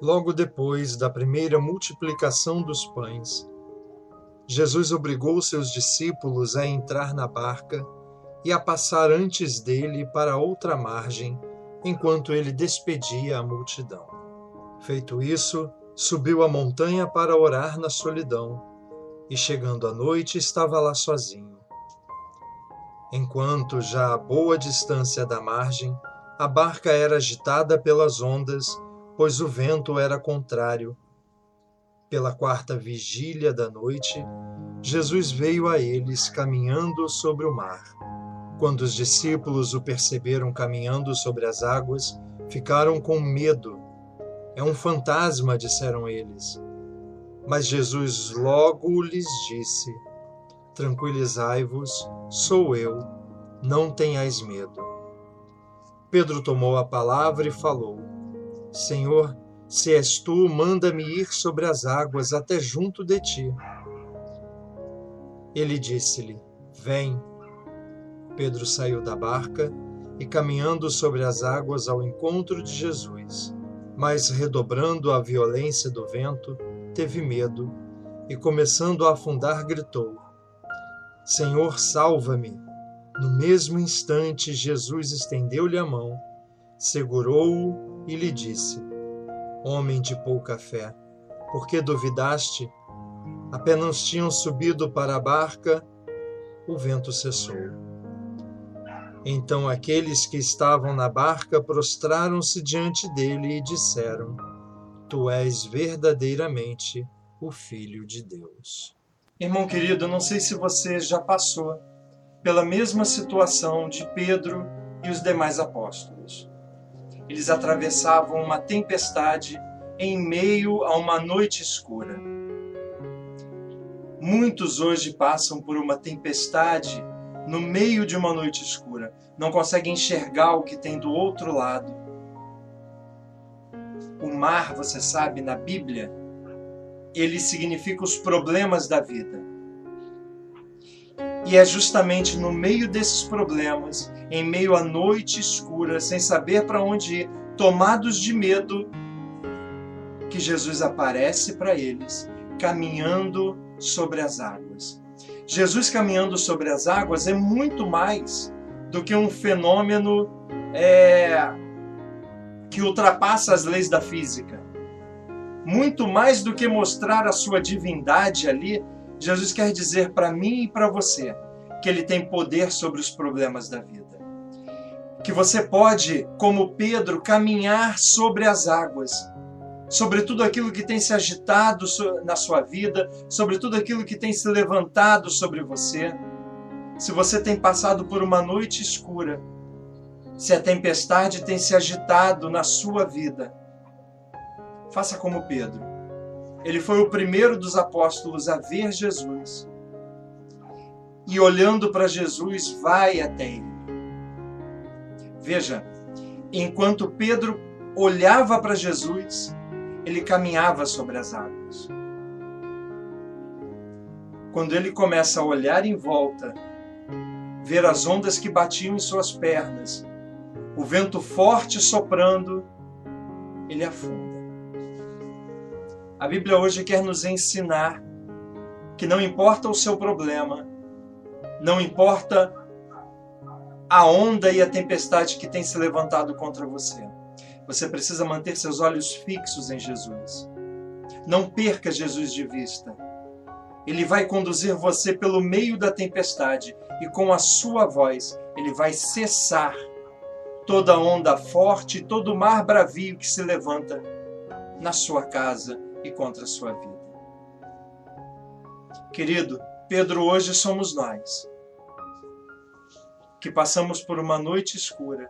Logo depois da primeira multiplicação dos pães, Jesus obrigou seus discípulos a entrar na barca e a passar antes dele para outra margem, enquanto ele despedia a multidão. Feito isso, subiu a montanha para orar na solidão, e chegando à noite estava lá sozinho. Enquanto já a boa distância da margem, a barca era agitada pelas ondas, pois o vento era contrário. Pela quarta vigília da noite, Jesus veio a eles caminhando sobre o mar. Quando os discípulos o perceberam caminhando sobre as águas, ficaram com medo. É um fantasma, disseram eles. Mas Jesus logo lhes disse: tranquilizai-vos, sou eu, não tenhais medo. Pedro tomou a palavra e falou: Senhor, se és tu, manda-me ir sobre as águas até junto de ti. Ele disse-lhe: vem. Pedro saiu da barca e, caminhando sobre as águas ao encontro de Jesus, mas redobrando a violência do vento, teve medo e, começando a afundar, gritou: Senhor, salva-me! No mesmo instante, Jesus estendeu-lhe a mão, segurou-o e lhe disse: homem de pouca fé, por que duvidaste? Apenas tinham subido para a barca, o vento cessou. Então aqueles que estavam na barca prostraram-se diante dele e disseram: tu és verdadeiramente o Filho de Deus. Irmão querido, não sei se você já passou pela mesma situação de Pedro e os demais apóstolos. Eles atravessavam uma tempestade em meio a uma noite escura. Muitos hoje passam por uma tempestade no meio de uma noite escura, não consegue enxergar o que tem do outro lado. O mar, você sabe, na Bíblia, ele significa os problemas da vida. E é justamente no meio desses problemas, em meio à noite escura, sem saber para onde ir, tomados de medo, que Jesus aparece para eles, caminhando sobre as águas. Jesus caminhando sobre as águas é muito mais do que um fenômeno que ultrapassa as leis da física. Muito mais do que mostrar a sua divindade ali, Jesus quer dizer para mim e para você que ele tem poder sobre os problemas da vida. Que você pode, como Pedro, caminhar sobre as águas, sobre tudo aquilo que tem se agitado na sua vida, sobre tudo aquilo que tem se levantado sobre você. Se você tem passado por uma noite escura, se a tempestade tem se agitado na sua vida, faça como Pedro. Ele foi o primeiro dos apóstolos a ver Jesus. E olhando para Jesus, vai até ele. Veja, enquanto Pedro olhava para Jesus, ele caminhava sobre as águas. Quando ele começa a olhar em volta, ver as ondas que batiam em suas pernas, o vento forte soprando, ele afunda. A Bíblia hoje quer nos ensinar que não importa o seu problema, não importa a onda e a tempestade que tem se levantado contra você. Você precisa manter seus olhos fixos em Jesus. Não perca Jesus de vista. Ele vai conduzir você pelo meio da tempestade e com a sua voz ele vai cessar toda onda forte, todo mar bravio que se levanta na sua casa e contra a sua vida. Querido, Pedro, hoje somos nós que passamos por uma noite escura,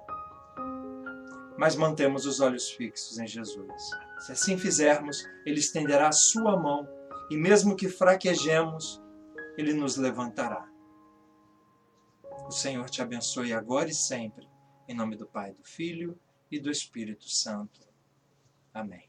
mas mantemos os olhos fixos em Jesus. Se assim fizermos, ele estenderá a sua mão, e mesmo que fraquejemos, ele nos levantará. O Senhor te abençoe agora e sempre, em nome do Pai, do Filho e do Espírito Santo. Amém.